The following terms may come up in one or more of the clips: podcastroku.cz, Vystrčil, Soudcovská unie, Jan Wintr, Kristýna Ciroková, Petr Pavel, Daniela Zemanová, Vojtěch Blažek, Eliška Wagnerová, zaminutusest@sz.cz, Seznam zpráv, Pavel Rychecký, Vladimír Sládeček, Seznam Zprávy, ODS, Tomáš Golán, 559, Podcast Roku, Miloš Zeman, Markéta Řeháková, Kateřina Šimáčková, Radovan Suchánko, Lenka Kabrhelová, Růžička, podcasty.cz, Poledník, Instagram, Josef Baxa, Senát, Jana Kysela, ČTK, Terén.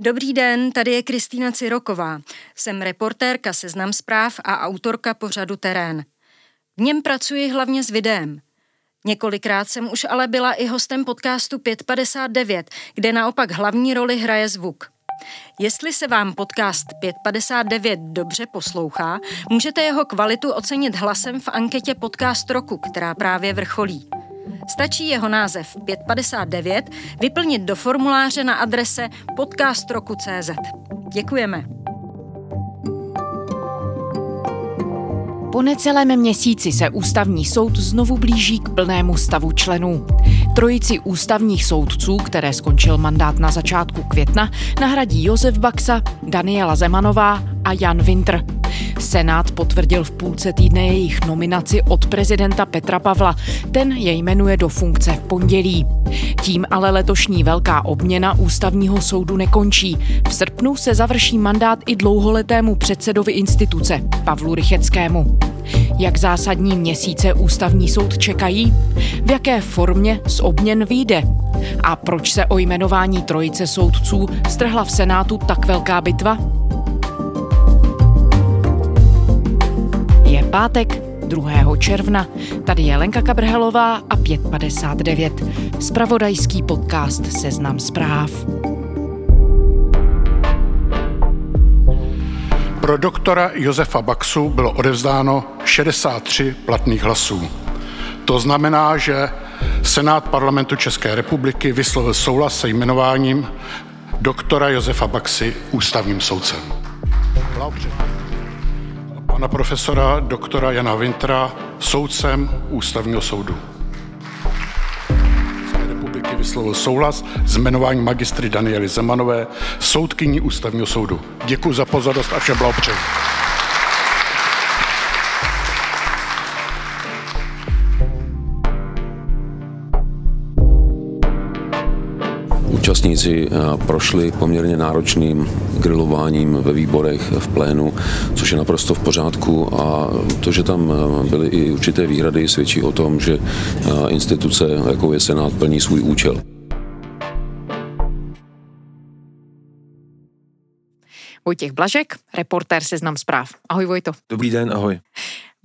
Dobrý den, tady je Kristýna Ciroková. Jsem reportérka Seznam zpráv a autorka pořadu Terén. V něm pracuji hlavně s videem. Několikrát jsem už ale byla i hostem podcastu 559, kde naopak hlavní roli hraje zvuk. Jestli se vám podcast 559 dobře poslouchá, můžete jeho kvalitu ocenit hlasem v anketě Podcast Roku, která právě vrcholí. Stačí jeho název 559 vyplnit do formuláře na adrese podcastroku.cz. Děkujeme. Po necelém měsíci se Ústavní soud znovu blíží k plnému stavu členů. Trojici ústavních soudců, které skončil mandát na začátku května, nahradí Josef Baxa, Daniela Zemanová a Jan Wintr. Senát potvrdil v půlce týdne jejich nominaci od prezidenta Petra Pavla. Ten je jmenuje do funkce v pondělí. Tím ale letošní velká obměna Ústavního soudu nekončí. V srpnu se završí mandát i dlouholetému předsedovi instituce Pavlu Rycheckému. Jak zásadní měsíce Ústavní soud čekají? V jaké formě z obměn vyjde? A proč se o jmenování trojice soudců strhla v Senátu tak velká bitva? Je pátek, 2. června. Tady je Lenka Kabrhelová a 559. Zpravodajský podcast Seznam zpráv. Pro doktora Josefa Baxu bylo odevzdáno 63 platných hlasů. To znamená, že Senát Parlamentu České republiky vyslovil souhlas se jmenováním doktora Josefa Baxy ústavním soudcem. Pana profesora doktora Jana Wintra soudcem Ústavního soudu. České republiky vyslovil souhlas s jmenováním magistry Daniely Zemanové soudkyní Ústavního soudu. Děkuji za pozornost a všem blahopřeji. Účastníci prošli poměrně náročným grilováním ve výborech v plénu, což je naprosto v pořádku, a to, že tam byly i určité výhrady, svědčí o tom, že instituce, jako je Senát, plní svůj účel. Vojtěch Blažek, reportér Seznam zpráv. Ahoj, Vojto. Dobrý den, ahoj.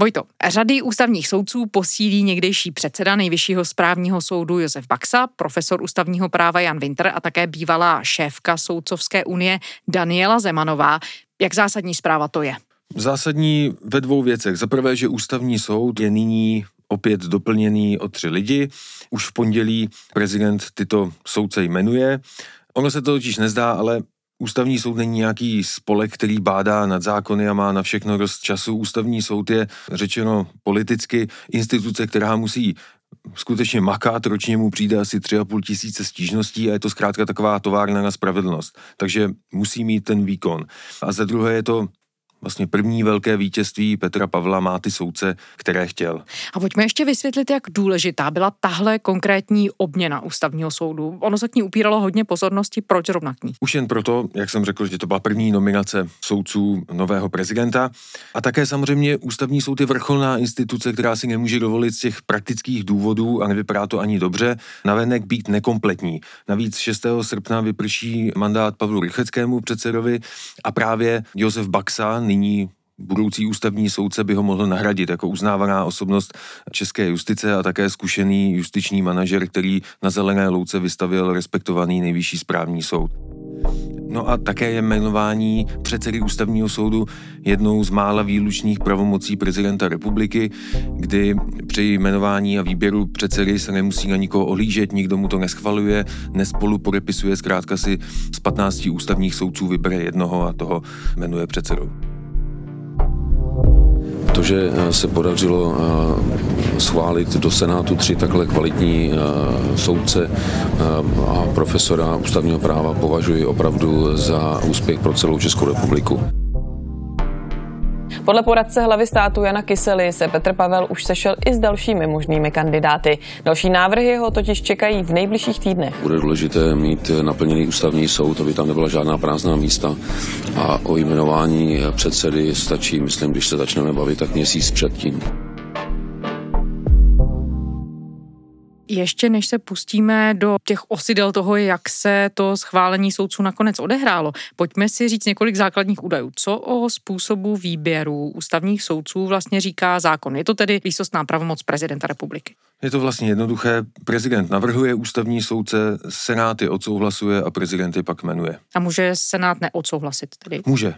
Vojto, řady ústavních soudců posílí někdejší předseda Nejvyššího správního soudu Josef Baxa, profesor ústavního práva Jan Wintr a také bývalá šéfka Soudcovské unie Daniela Zemanová. Jak zásadní zpráva to je? Zásadní ve dvou věcech. Za prvé, že ústavní soud je nyní opět doplněný o 3 lidi. Už v pondělí prezident tyto soudce jmenuje. Ono se to totiž nezdá, ale Ústavní soud není nějaký spolek, který bádá nad zákony a má na všechno dost času. Ústavní soud je, řečeno politicky, instituce, která musí skutečně makat, ročně mu přijde asi 3,5 tisíce stížností a je to zkrátka taková továrna na spravedlnost. Takže musí mít ten výkon. A za druhé je to vlastně první velké vítězství Petra Pavla, má ty soudce, které chtěl. A pojďme ještě vysvětlit, jak důležitá byla tahle konkrétní obměna Ústavního soudu. Ono se k ní upíralo hodně pozornosti, proč zrovna k ní? Už jen proto, jak jsem řekl, že to byla první nominace soudců nového prezidenta. A také samozřejmě Ústavní soud je vrcholná instituce, která si nemůže dovolit z těch praktických důvodů, a nevypadá to ani dobře, navenek být nekompletní. Navíc 6. srpna vyprší mandát Pavlu Rycheckému, předsedovi, a právě Josef Baxa, nyní budoucí ústavní soudce, by ho mohl nahradit jako uznávaná osobnost české justice a také zkušený justiční manažer, který na zelené louce vystavil respektovaný Nejvyšší správní soud. No a také je jmenování předsedy Ústavního soudu jednou z mála výlučných pravomocí prezidenta republiky, kdy při jmenování a výběru předsedy se nemusí na nikoho ohlížet, nikdo mu to neschvaluje, nespolu podepisuje, zkrátka si z 15 ústavních soudců vybere jednoho a toho jmenuje předsedou. To, že se podařilo schválit do Senátu 3 takhle kvalitní soudce a profesora ústavního práva, považuji opravdu za úspěch pro celou Českou republiku. Podle poradce hlavy státu Jana Kysely se Petr Pavel už sešel i s dalšími možnými kandidáty. Další návrhy ho totiž čekají v nejbližších týdnech. Bude důležité mít naplněný ústavní soud, aby tam nebyla žádná prázdná místa, a o jmenování předsedy stačí, myslím, když se začneme bavit, tak měsíc předtím. Ještě než se pustíme do těch osidel toho, jak se to schválení soudců nakonec odehrálo, pojďme si říct několik základních údajů. Co o způsobu výběru ústavních soudců vlastně říká zákon? Je to tedy výsostná pravomoc prezidenta republiky? Je to vlastně jednoduché. Prezident navrhuje ústavní soudce, senát je odsouhlasuje a prezident je pak jmenuje. A může senát neodsouhlasit tedy? Může.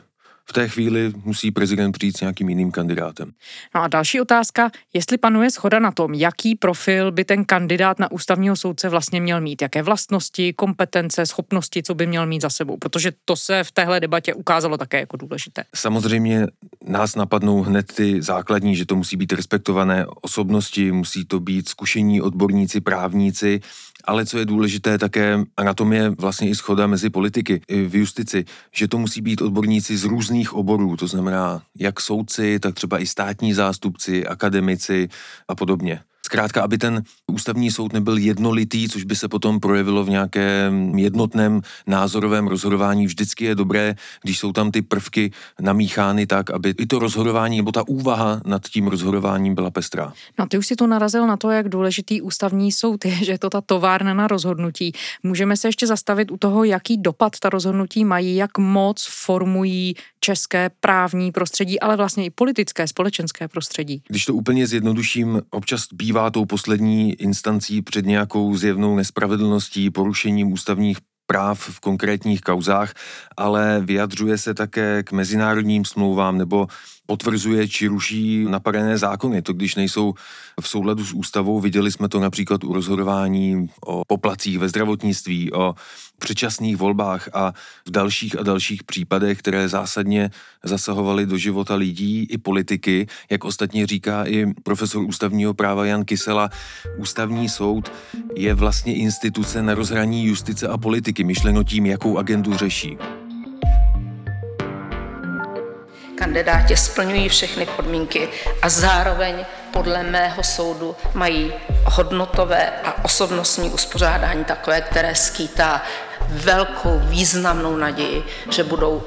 V té chvíli musí prezident přijít s nějakým jiným kandidátem. No a další otázka, jestli panuje shoda na tom, jaký profil by ten kandidát na ústavního soudce vlastně měl mít, jaké vlastnosti, kompetence, schopnosti, co by měl mít za sebou, protože to se v téhle debatě ukázalo také jako důležité. Samozřejmě nás napadnou hned ty základní, že to musí být respektované osobnosti, musí to být zkušení odborníci, právníci, ale co je důležité také, a na tom je vlastně i shoda mezi politiky v justici, že to musí být odborníci z různých oborů, to znamená jak soudci, tak třeba i státní zástupci, akademici a podobně. Zkrátka, aby ten ústavní soud nebyl jednolitý, což by se potom projevilo v nějakém jednotném názorovém rozhodování. Vždycky je dobré, když jsou tam ty prvky namíchány tak, aby i to rozhodování nebo ta úvaha nad tím rozhodováním byla pestrá. No ty už si tu narazil na to, jak důležitý ústavní soud je, že je to ta továrna na rozhodnutí. Můžeme se ještě zastavit u toho, jaký dopad ta rozhodnutí mají, jak moc formují české právní prostředí, ale vlastně i politické, společenské prostředí. Když to úplně zjednoduším, občas bývá tou poslední instancí před nějakou zjevnou nespravedlností, porušením ústavních práv v konkrétních kauzách, ale vyjadřuje se také k mezinárodním smlouvám nebo potvrzuje či ruší napadené zákony. To, když nejsou v souladu s ústavou, viděli jsme to například u rozhodování o poplacích ve zdravotnictví, o předčasných volbách a v dalších a dalších případech, které zásadně zasahovaly do života lidí i politiky. Jak ostatně říká i profesor ústavního práva Jan Kysela, ústavní soud je vlastně instituce na rozhraní justice a politiky, myšleno tím, jakou agendu řeší. Kandidáti splňují všechny podmínky a zároveň podle mého soudu mají hodnotové a osobnostní uspořádání takové, které skýtá velkou významnou naději, že budou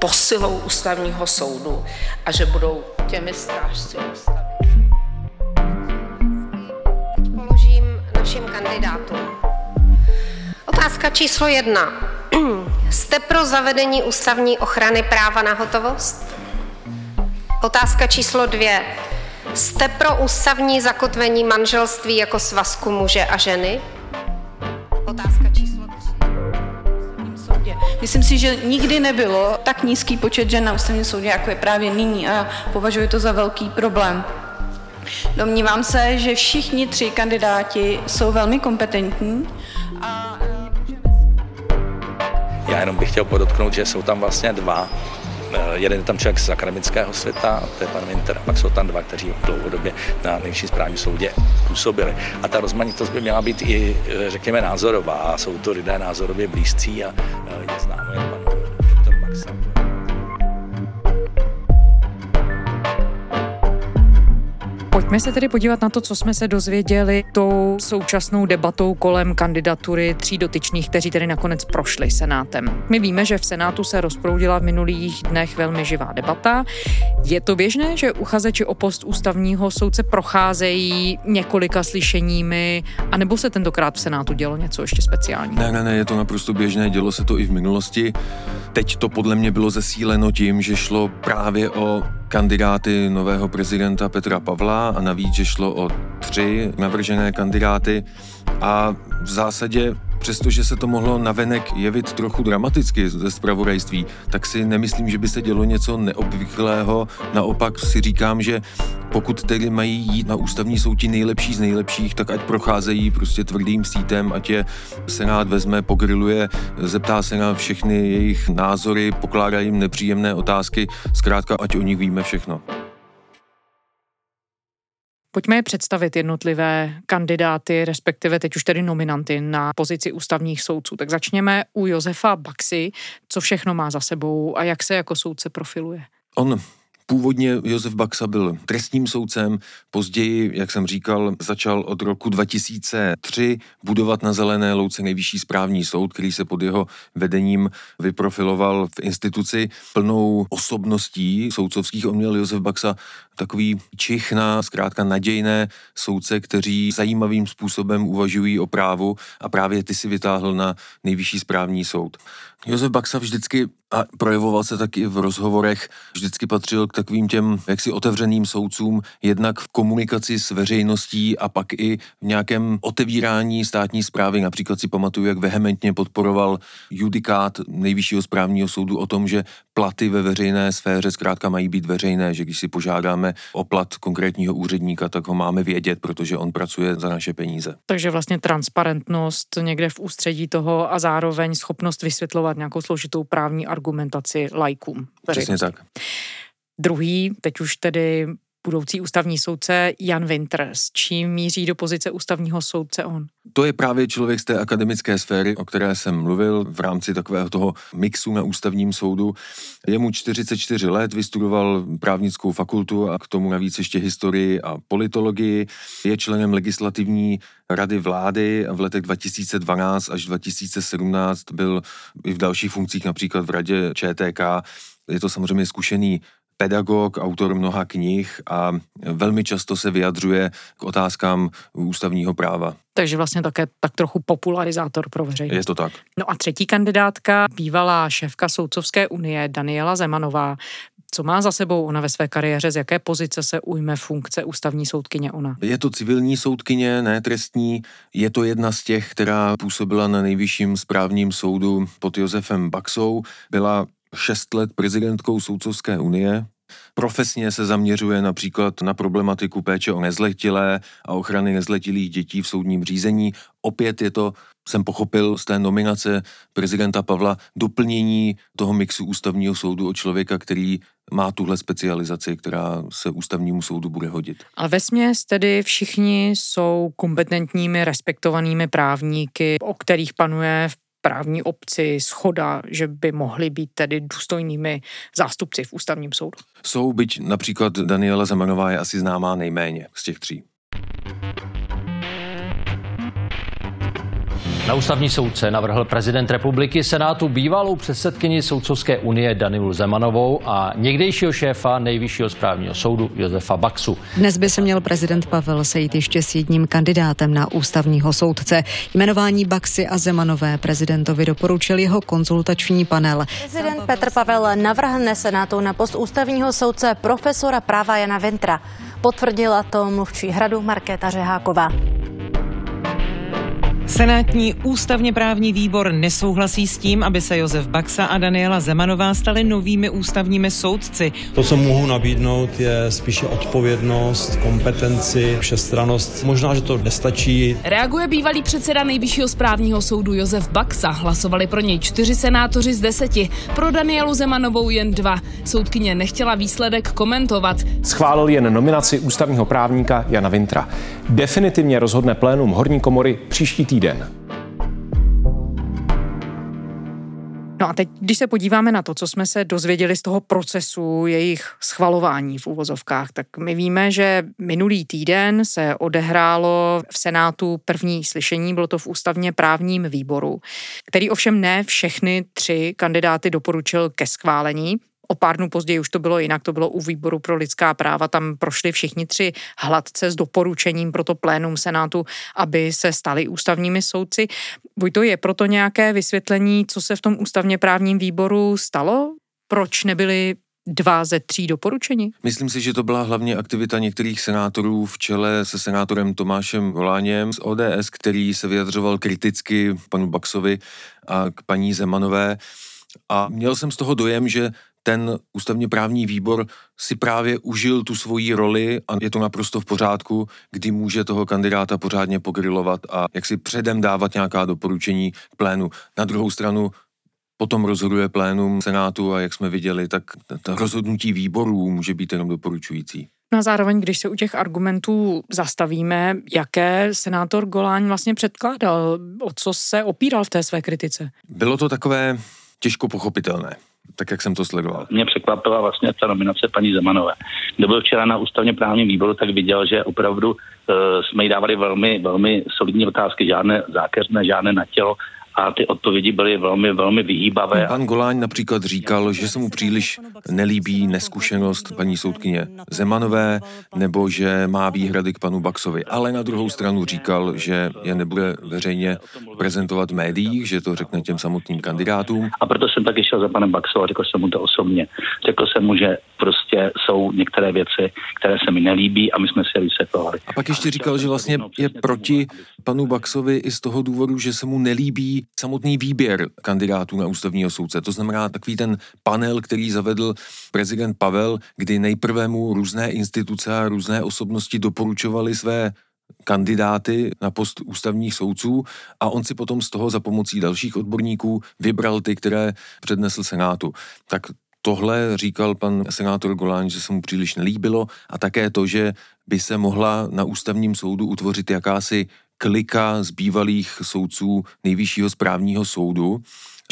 posilou ústavního soudu a že budou těmi strážci ústavy. Položím našim kandidátům. Otázka číslo 1. Jste pro zavedení ústavní ochrany práva na hotovost? Otázka číslo 2. Jste pro ústavní zakotvení manželství jako svazku muže a ženy? Otázka číslo 3. Myslím si, že nikdy nebylo tak nízký počet žen na ústavním soudě, jako je právě nyní, a považuji to za velký problém. Domnívám se, že všichni tři kandidáti jsou velmi kompetentní a já jenom bych chtěl podotknout, že jsou tam vlastně dva. Jeden je tam člověk z akademického světa, to je pan Wintr, a pak jsou tam dva, kteří dlouhodobě na nejvyšším správním soudě působili. A ta rozmanitost by měla být i, řekněme, názorová. A jsou to lidé názorově blízcí a je známo jen pan Petr Pavel. Pojďme se tedy podívat na to, co jsme se dozvěděli tou současnou debatou kolem kandidatury tří dotyčných, kteří tedy nakonec prošli senátem. My víme, že v senátu se rozproudila v minulých dnech velmi živá debata. Je to běžné, že uchazeči o post ústavního soudce procházejí několika slyšeními, anebo se tentokrát v senátu dělo něco ještě speciální? Ne, je to naprosto běžné, dělo se to i v minulosti. Teď to podle mě bylo zesíleno tím, že šlo právě o kandidáty nového prezidenta Petra Pavla a navíc, že šlo o tři navržené kandidáty a v zásadě, přestože se to mohlo navenek jevit trochu dramaticky ze zpravodajství, tak si nemyslím, že by se dělo něco neobvyklého. Naopak si říkám, že pokud tedy mají jít na ústavní soud ti nejlepší z nejlepších, tak ať procházejí prostě tvrdým sítem, ať je senát vezme, pogriluje, zeptá se na všechny jejich názory, pokládá jim nepříjemné otázky, zkrátka ať o nich víme všechno. Pojďme představit jednotlivé kandidáty, respektive teď už tedy nominanty na pozici ústavních soudců. Tak začněme u Josefa Baxy, co všechno má za sebou a jak se jako soudce profiluje. Původně Josef Baxa byl trestním soudcem, později, jak jsem říkal, začal od roku 2003 budovat na zelené louce nejvyšší správní soud, který se pod jeho vedením vyprofiloval v instituci plnou osobností soudcovských. On měl Josef Baxa takový čich na zkrátka nadějné soudce, kteří zajímavým způsobem uvažují o právu a právě ty si vytáhl na Nejvyšší správní soud. Josef Baxa vždycky, a projevoval se taky v rozhovorech, vždycky patřil k takovým těm jaksi otevřeným soudcům, jednak v komunikaci s veřejností a pak i v nějakém otevírání státní správy. Například si pamatuju, jak vehementně podporoval judikát Nejvyššího správního soudu o tom, že platy ve veřejné sféře zkrátka mají být veřejné, že když si požádáme o plat konkrétního úředníka, tak ho máme vědět, protože on pracuje za naše peníze. Takže vlastně transparentnost někde v ústředí toho a zároveň schopnost vysvětlovat nějakou složitou právní argumentaci laikům. Přesně tak. Druhý, teď už tedy budoucí ústavní soudce Jan Wintr. S čím míří do pozice ústavního soudce on? To je právě člověk z té akademické sféry, o které jsem mluvil v rámci takového toho mixu na ústavním soudu. Je mu 44 let, vystudoval právnickou fakultu a k tomu navíc ještě historii a politologii. Je členem legislativní rady vlády a v letech 2012 až 2017 byl i v dalších funkcích, například v radě ČTK. Je to samozřejmě zkušený pedagog, autor mnoha knih a velmi často se vyjadřuje k otázkám ústavního práva. Takže vlastně také tak trochu popularizátor pro veřejnost. Je to tak. No a třetí kandidátka, bývalá šéfka Soudcovské unie Daniela Zemanová. Co má za sebou ona ve své kariéře, z jaké pozice se ujme funkce ústavní soudkyně ona? Je to civilní soudkyně, ne trestní. Je to jedna z těch, která působila na Nejvyšším správním soudu pod Josefem Baxou. Byla 6 let prezidentkou Soudcovské unie. Profesně se zaměřuje například na problematiku péče o nezletilé a ochrany nezletilých dětí v soudním řízení. Opět je to, jsem pochopil z té nominace prezidenta Pavla, doplnění toho mixu ústavního soudu o člověka, který má tuhle specializaci, která se ústavnímu soudu bude hodit. A vesměs tedy všichni jsou kompetentními, respektovanými právníky, o kterých panuje v právní obci shoda, že by mohli být tedy důstojnými zástupci v ústavním soudu. Jsou, byť například Daniela Zemanová je asi známá nejméně z těch tří. Na ústavní soudce navrhl prezident republiky Senátu bývalou předsedkyni Soudcovské unie Danielu Zemanovou a někdejšího šéfa Nejvyššího správního soudu Josefa Baxu. Dnes by se měl prezident Pavel sejít ještě s jedním kandidátem na ústavního soudce. Jmenování Baxy a Zemanové prezidentovi doporučil jeho konzultační panel. Prezident Petr Pavel navrhne Senátu na post ústavního soudce profesora práva Jana Wintra. Potvrdila to mluvčí Hradu Markéta Řeháková. Senátní ústavně právní výbor nesouhlasí s tím, aby se Josef Baxa a Daniela Zemanová stali novými ústavními soudci. To, co mohu nabídnout, je spíše odpovědnost, kompetenci, všestrannost. Možná, že to nestačí. Reaguje bývalý předseda Nejvyššího správního soudu Josef Baxa. Hlasovali pro něj 4 senátoři z 10, pro Danielu Zemanovou jen 2. Soudkyně nechtěla výsledek komentovat. Schválil jen nominaci ústavního právníka Jana Wintra. Definitivně rozhodne plénum horní komory příští týden. No a teď, když se podíváme na to, co jsme se dozvěděli z toho procesu jejich schvalování v uvozovkách, tak my víme, že minulý týden se odehrálo v Senátu první slyšení, bylo to v ústavně právním výboru, který ovšem ne všechny 3 kandidáty doporučil ke schválení. O pár dnů později už to bylo jinak, to bylo u výboru pro lidská práva, tam prošli všichni 3 hladce s doporučením pro to plénum Senátu, aby se stali ústavními soudci. Vojto, je proto nějaké vysvětlení, co se v tom ústavně právním výboru stalo? Proč nebyli 2 ze 3 doporučení? Myslím si, že to byla hlavně aktivita některých senátorů v čele se senátorem Tomášem Golánem z ODS, který se vyjadřoval kriticky panu Baxovi a k paní Zemanové. A měl jsem z toho dojem, že ten ústavně právní výbor si právě užil tu svoji roli a je to naprosto v pořádku, kdy může toho kandidáta pořádně pogrylovat a jak si předem dávat nějaká doporučení k plénu. Na druhou stranu potom rozhoduje plénum Senátu a jak jsme viděli, tak ta rozhodnutí výborů může být jenom doporučující. A zároveň, když se u těch argumentů zastavíme, jaké senátor Golán vlastně předkládal, o co se opíral v té své kritice? Bylo to takové těžko pochopitelné. Tak, jak jsem to sledoval. Mě překvapila vlastně ta nominace paní Zemanové. Kdo byl včera na ústavně právním výboru, tak viděl, že opravdu jsme jí dávali velmi, velmi solidní otázky, žádné zákeřné, žádné na tělo a ty odpovědi byly velmi, velmi vyhýbavé. Pan Golán například říkal, že se mu příliš nelíbí neskušenost paní soudkyně Zemanové, nebo že má výhrady k panu Baxovi. Ale na druhou stranu říkal, že je nebude veřejně prezentovat v médiích, že to řekne těm samotným kandidátům. A proto jsem taky šel za panem Baxou a řekl jsem mu to osobně. Řekl jsem mu, že prostě jsou některé věci, které se mi nelíbí a my jsme si vysvětlovali. A pak ještě říkal, že vlastně je proti panu Baxovi i z toho důvodu, že se mu nelíbí samotný výběr kandidátů na ústavního soudce. To znamená takový ten panel, který zavedl prezident Pavel, kdy nejprve mu různé instituce a různé osobnosti doporučovaly své kandidáty na post ústavních soudců a on si potom z toho za pomocí dalších odborníků vybral ty, které přednesl Senátu. Tak tohle říkal pan senátor Golán, že se mu příliš nelíbilo a také to, že by se mohla na ústavním soudu utvořit jakási klika z bývalých soudců Nejvyššího správního soudu,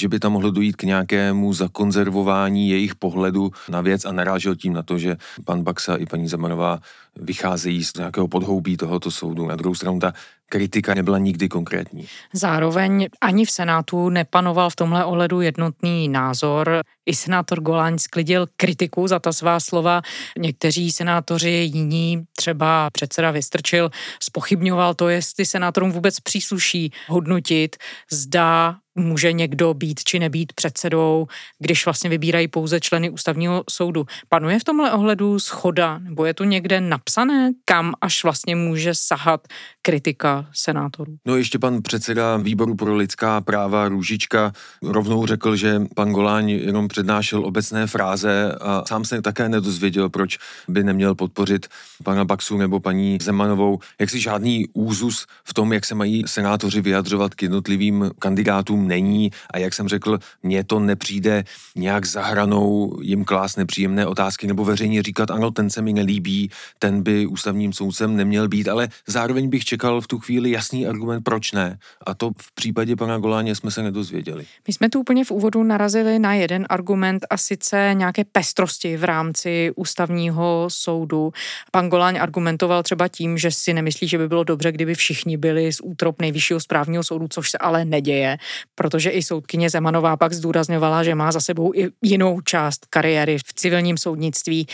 že by tam mohlo dojít k nějakému zakonzervování jejich pohledu na věc a narážel tím na to, že pan Baxa i paní Zemanová vycházejí z nějakého podhoubí tohoto soudu. Na druhou stranu ta kritika nebyla nikdy konkrétní. Zároveň ani v Senátu nepanoval v tomhle ohledu jednotný názor. I senátor Golán sklidil kritiku za ta svá slova. Někteří senátoři, jiní, třeba předseda Vystrčil, zpochybňoval to, jestli senátorům vůbec přísluší hodnotit, zda může někdo být či nebýt předsedou, když vlastně vybírají pouze členy ústavního soudu. Panuje v tomhle ohledu shoda, nebo je tu někde napsané, kam až vlastně může sahat kritika senátorů? No ještě pan předseda výboru pro lidská práva Růžička rovnou řekl, že pan Golán jenom přednášel obecné fráze a sám se také nedozvěděl, proč by neměl podpořit pana Baxu nebo paní Zemanovou. Jak si žádný úzus v tom, jak se mají senátoři vyjadřovat k jednotlivým kandidátům, není a jak jsem řekl, mně to nepřijde nějak za hranou jim klást nepříjemné otázky nebo veřejně říkat, ano, ten se mi nelíbí, ten by ústavním soudcem neměl být, ale zároveň bych čekal v tu chvíli jasný argument, proč ne. A to v případě pana Goláně jsme se nedozvěděli. My jsme tu úplně v úvodu narazili na jeden argument a sice nějaké pestrosti v rámci ústavního soudu. Pan Golán argumentoval třeba tím, že si nemyslí, že by bylo dobře, kdyby všichni byli z útrop Nejvyššího správního soudu, což se ale neděje. Protože i soudkyně Zemanová pak zdůrazňovala, že má za sebou i jinou část kariéry v civilním soudnictví.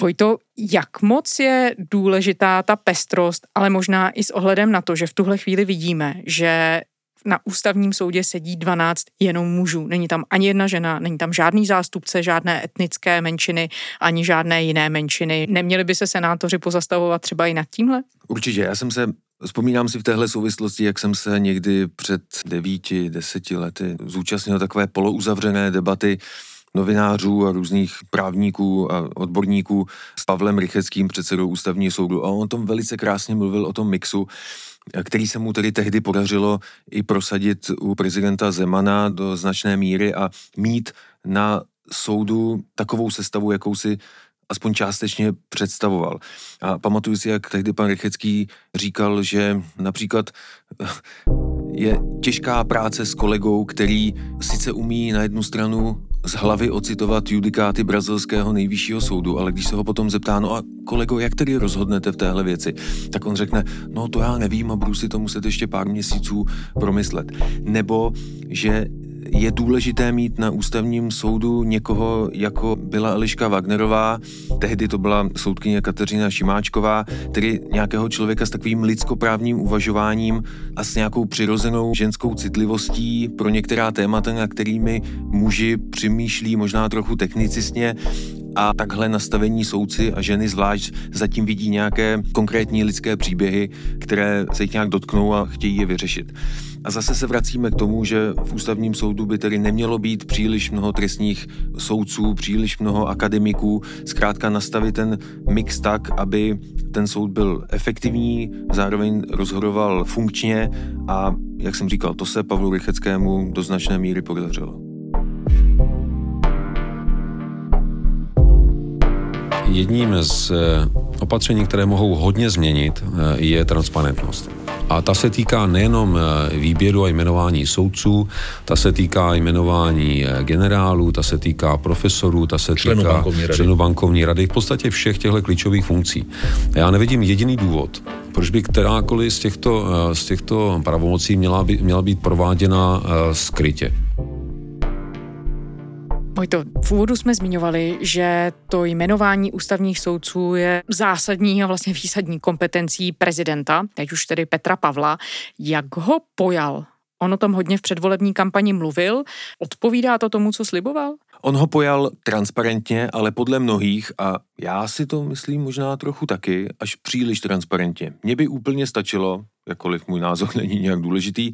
Vojto, jak moc je důležitá ta pestrost, ale možná i s ohledem na to, že v tuhle chvíli vidíme, že na ústavním soudě sedí 12 jenom mužů. Není tam ani jedna žena, není tam žádný zástupce, žádné etnické menšiny, ani žádné jiné menšiny. Neměli by se senátoři pozastavovat třeba i nad tímhle? Určitě, vzpomínám si v téhle souvislosti, jak jsem se někdy před 9-10 lety zúčastnil takové polouzavřené debaty novinářů a různých právníků a odborníků s Pavlem Rycheckým, předsedou ústavního soudu. A on tom velice krásně mluvil o tom mixu, který se mu tedy tehdy podařilo i prosadit u prezidenta Zemana do značné míry a mít na soudu takovou sestavu, jakou si aspoň částečně představoval. A pamatuju si, jak tehdy pan Rychecký říkal, že například je těžká práce s kolegou, který sice umí na jednu stranu z hlavy ocitovat judikáty brazilského Nejvyššího soudu, ale když se ho potom zeptá, no a kolego, jak tedy rozhodnete v téhle věci, tak on řekne, no to já nevím a budu si to muset ještě pár měsíců promyslet. Nebo, že je důležité mít na ústavním soudu někoho, jako byla Eliška Wagnerová, tehdy to byla soudkyně Kateřina Šimáčková, tedy nějakého člověka s takovým lidskoprávním uvažováním a s nějakou přirozenou ženskou citlivostí pro některá témata, na kterými muži přemýšlí možná trochu technicistně a takhle nastavení soudci a ženy zvlášť zatím vidí nějaké konkrétní lidské příběhy, které se jich nějak dotknou a chtějí je vyřešit. A zase se vracíme k tomu, že v ústavním soudu by tedy nemělo být příliš mnoho trestních soudců, příliš mnoho akademiků, zkrátka nastavit ten mix tak, aby ten soud byl efektivní, zároveň rozhodoval funkčně a, jak jsem říkal, to se Pavlu Rycheckému do značné míry podařilo. Jedním z opatření, které mohou hodně změnit, je transparentnost. A ta se týká nejenom výběru a jmenování soudců, ta se týká jmenování generálů, ta se týká profesorů, ta se týká členů bankovní rady, v podstatě všech těchto klíčových funkcí. Já nevidím jediný důvod, proč by kterákoliv z těchto pravomocí měla být prováděna skrytě. Vojto, v úvodu jsme zmiňovali, že to jmenování ústavních soudců je zásadní a vlastně výsadní kompetencí prezidenta, teď už tedy Petra Pavla. Jak ho pojal? On o tom hodně v předvolební kampani mluvil. Odpovídá to tomu, co sliboval? On ho pojal transparentně, ale podle mnohých, a já si to myslím možná trochu taky, až příliš transparentně. Mně by úplně stačilo, jakkoliv můj názor není nějak důležitý,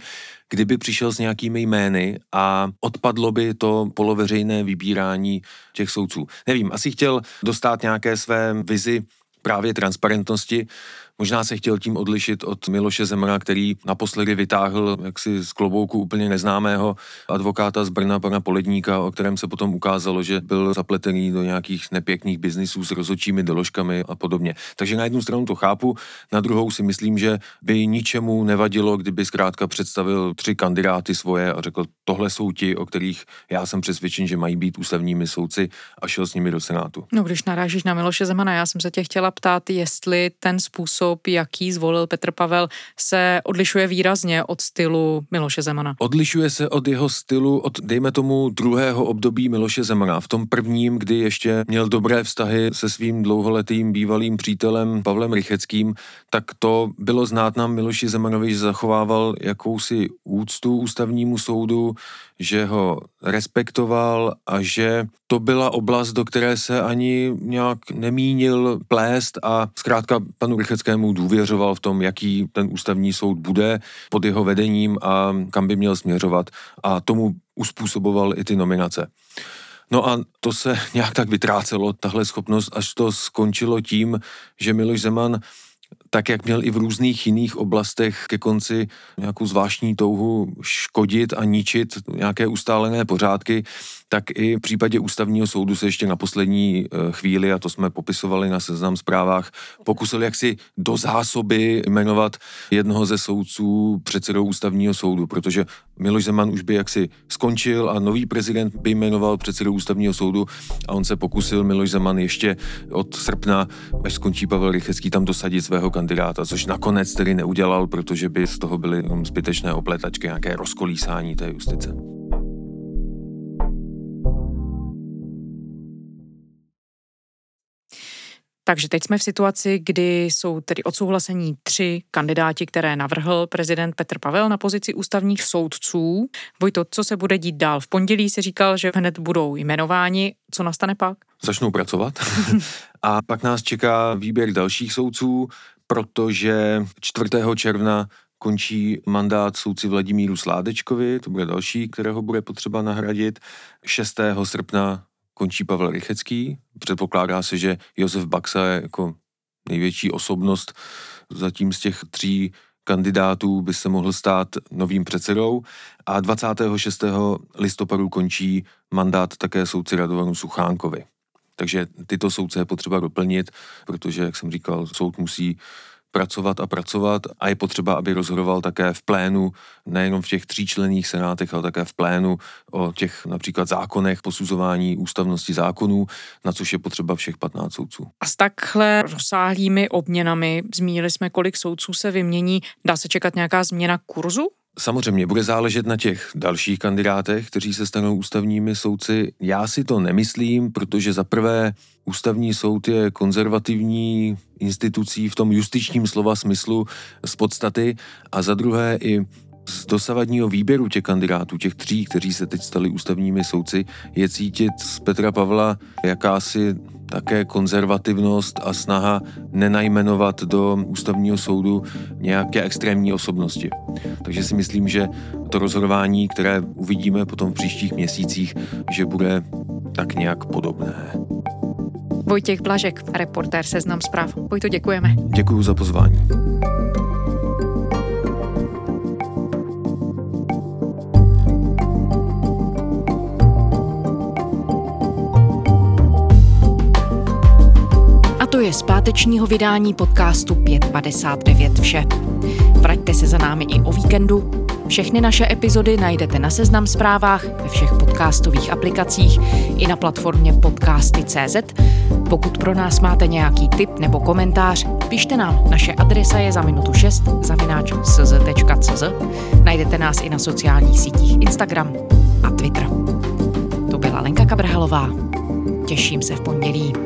kdyby přišel s nějakými jmény a odpadlo by to poloveřejné vybírání těch soudců. Nevím, asi chtěl dostat nějaké své vizi právě transparentnosti. Možná se chtěl tím odlišit od Miloše Zemana, který naposledy vytáhl jaksi z klobouku úplně neznámého advokáta z Brna, pana Poledníka, o kterém se potom ukázalo, že byl zapletený do nějakých nepěkných biznisů s rozhodčími doložkami a podobně. Takže na jednu stranu to chápu, na druhou si myslím, že by ničemu nevadilo, kdyby zkrátka představil 3 kandidáty svoje a řekl, tohle jsou ti, o kterých já jsem přesvědčen, že mají být ústavními soudci, a šel s nimi do Senátu. No, když narážíš na Miloše Zemana, já jsem se tě chtěla ptát, jestli ten způsob, jaký zvolil Petr Pavel, se odlišuje výrazně od stylu Miloše Zemana. Odlišuje se od jeho stylu, od, dejme tomu, druhého období Miloše Zemana. V tom prvním, kdy ještě měl dobré vztahy se svým dlouholetým bývalým přítelem Pavlem Rycheckým, tak to bylo znát na Miloši Zemanovi, že zachovával jakousi úctu ústavnímu soudu, že ho respektoval a že to byla oblast, do které se ani nějak nemínil plést a zkrátka panu Rycheckému důvěřoval v tom, jaký ten ústavní soud bude pod jeho vedením a kam by měl směřovat, a tomu uspůsoboval i ty nominace. No a to se nějak tak vytrácelo, tahle schopnost, až to skončilo tím, že Miloš Zeman, tak jak měl i v různých jiných oblastech ke konci nějakou zvláštní touhu škodit a ničit nějaké ustálené pořádky, tak i v případě ústavního soudu se ještě na poslední chvíli, a to jsme popisovali na Seznam zprávách, pokusil jaksi do zásoby jmenovat jednoho ze soudců předsedou ústavního soudu, protože Miloš Zeman už by jaksi skončil a nový prezident by jmenoval předsedou ústavního soudu a on se pokusil, Miloš Zeman, ještě od srpna, až skončí Pavel Rychecký, tam dosadit svého kandidáta, což nakonec tedy neudělal, protože by z toho byly zbytečné opletačky, nějaké rozkolísání té justice. Takže teď jsme v situaci, kdy jsou tedy odsouhlasení 3 kandidáti, které navrhl prezident Petr Pavel na pozici ústavních soudců. Vojto, co se bude dít dál? V pondělí si říkal, že hned budou jmenováni. Co nastane pak? Začnou pracovat a pak nás čeká výběr dalších soudců, protože 4. června končí mandát soudci Vladimíru Sládečkovi, to bude další, kterého bude potřeba nahradit. 6. srpna končí Pavel Rychecký. Předpokládá se, že Josef Baxa je jako největší osobnost zatím z těch 3 kandidátů, by se mohl stát novým předsedou. A 26. listopadu končí mandát také soudci Radovanu Suchánkovi. Takže tyto soudce je potřeba doplnit, protože, jak jsem říkal, soud musí pracovat a je potřeba, aby rozhodoval také v plénu, nejenom v těch 3členných senátech, ale také v plénu o těch například zákonech, posuzování ústavnosti zákonů, na což je potřeba všech 15 soudců. A s takhle rozsáhlými obměnami, zmínili jsme, kolik soudců se vymění, dá se čekat nějaká změna kurzu? Samozřejmě, bude záležet na těch dalších kandidátech, kteří se stanou ústavními soudci. Já si to nemyslím, protože za prvé ústavní soud je konzervativní institucí v tom justičním slova smyslu z podstaty a za druhé i z dosavadního výběru těch kandidátů, těch 3, kteří se teď stali ústavními soudci, je cítit z Petra Pavla jakási také konzervativnost a snaha nenajmenovat do ústavního soudu nějaké extrémní osobnosti. Takže si myslím, že to rozhodování, které uvidíme potom v příštích měsících, že bude tak nějak podobné. Vojtěch Blažek, reportér Seznam zpráv. Vojto, děkujeme. Děkuju za pozvání. je z pátečního vydání podcastu 559 vše. Vraťte se za námi i o víkendu. Všechny naše epizody najdete na Seznam zprávách, ve všech podcastových aplikacích i na platformě podcasty.cz. Pokud pro nás máte nějaký tip nebo komentář, pište nám. Naše adresa je zaminutux@cz.cz. Najdete nás i na sociálních sítích Instagram a Twitter. To byla Lenka Kabrhelová. Těším se v pondělí.